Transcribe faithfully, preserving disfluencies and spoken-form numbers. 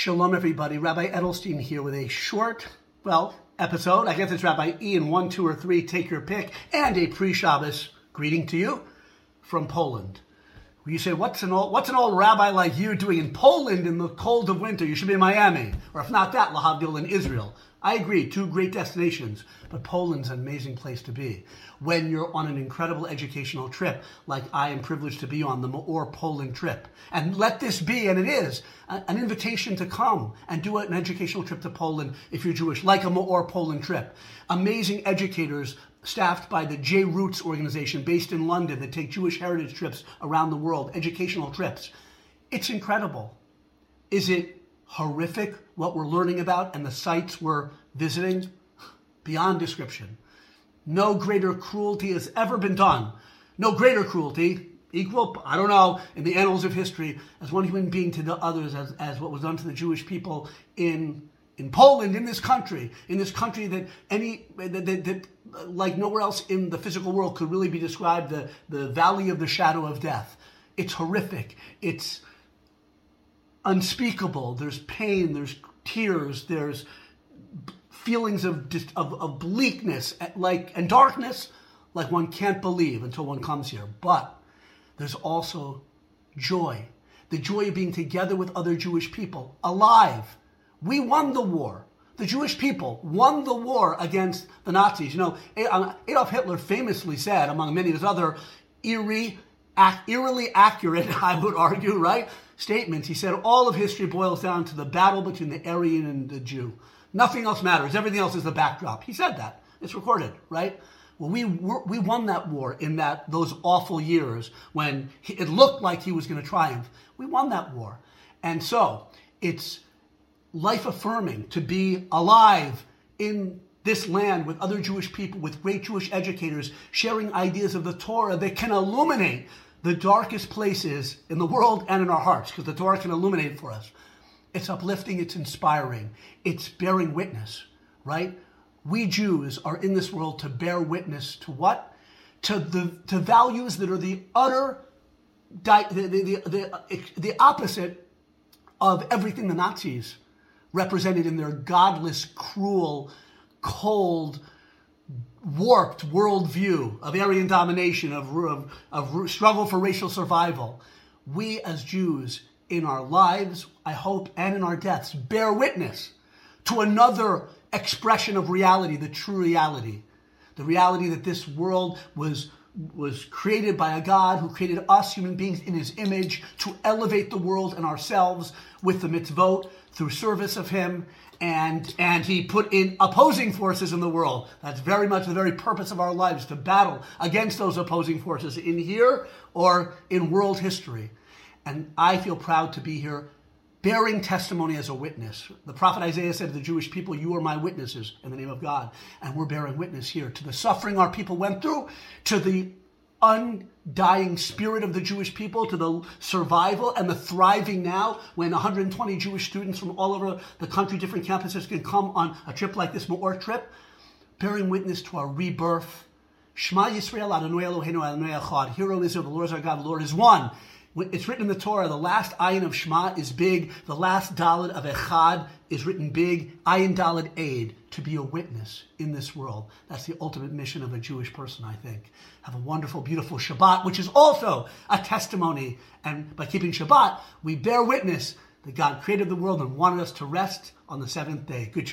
Shalom, everybody. Rabbi Edelstein here with a short, well, episode. I guess it's Rabbi Ian, one, two, or three, take your pick, and a pre-Shabbos greeting to you from Poland. You say, what's an old, what's an old rabbi like you doing in Poland in the cold of winter? You should be in Miami, or if not that, Lahabil in Israel. I agree, two great destinations, but Poland's an amazing place to be. When you're on an incredible educational trip, like I am privileged to be on the Maor Poland trip. And let this be, and it is, an invitation to come and do an educational trip to Poland if you're Jewish, like a Maor Poland trip. Amazing educators staffed by the J Roots organization based in London that take Jewish heritage trips around the world, educational trips. It's incredible. Is it horrific what we're learning about and the sites we're visiting? Beyond description. No greater cruelty has ever been done. No greater cruelty, equal, I don't know, in the annals of history, as one human being to the others as, as what was done to the Jewish people in In Poland, in this country, in this country that any that, that, that like nowhere else in the physical world could really be described, the, the valley of the shadow of death. It's horrific. It's unspeakable. There's pain. There's tears. There's feelings of of, of bleakness, like and darkness, like one can't believe until one comes here. But there's also joy, the joy of being together with other Jewish people, alive. We won the war. The Jewish people won the war against the Nazis. You know, Adolf Hitler famously said, among many of his other eerie, ac- eerily accurate, I would argue, right, statements, he said, all of history boils down to the battle between the Aryan and the Jew. Nothing else matters. Everything else is the backdrop. He said that. It's recorded, right? Well, we were, we won that war in that those awful years when he, it looked like he was going to triumph. We won that war. And so it's life-affirming to be alive in this land with other Jewish people, with great Jewish educators, sharing ideas of the Torah that can illuminate the darkest places in the world and in our hearts, because the Torah can illuminate it for us. It's uplifting, it's inspiring, it's bearing witness, right? We Jews are in this world to bear witness to what? To the to values that are the utter, di- the, the, the, the, the opposite of everything the Nazis represented in their godless, cruel, cold, warped worldview of Aryan domination, of, of, of struggle for racial survival. We as Jews, in our lives, I hope, and in our deaths, bear witness to another expression of reality, the true reality. The reality that this world was was created by a God who created us human beings in his image to elevate the world and ourselves with the mitzvot through service of him, and and he put in opposing forces in the world. That's very much the very purpose of our lives, to battle against those opposing forces in here or in world history. And I feel proud to be here bearing testimony as a witness. The prophet Isaiah said to the Jewish people, you are my witnesses in the name of God. And we're bearing witness here to the suffering our people went through, to the undying spirit of the Jewish people, to the survival and the thriving now when one hundred twenty Jewish students from all over the country, different campuses, can come on a trip like this Maor trip, bearing witness to our rebirth. Shema Yisrael, Adonai Eloheinu, Adonai Echad. Hero Israel, the Lord is our God, the Lord is one. It's written in the Torah, the last ayin of Shema is big, the last daled of Echad is written big, ayin daled aid, to be a witness in this world. That's the ultimate mission of a Jewish person, I think. Have a wonderful, beautiful Shabbat, which is also a testimony. And by keeping Shabbat, we bear witness that God created the world and wanted us to rest on the seventh day. Good Shabbat.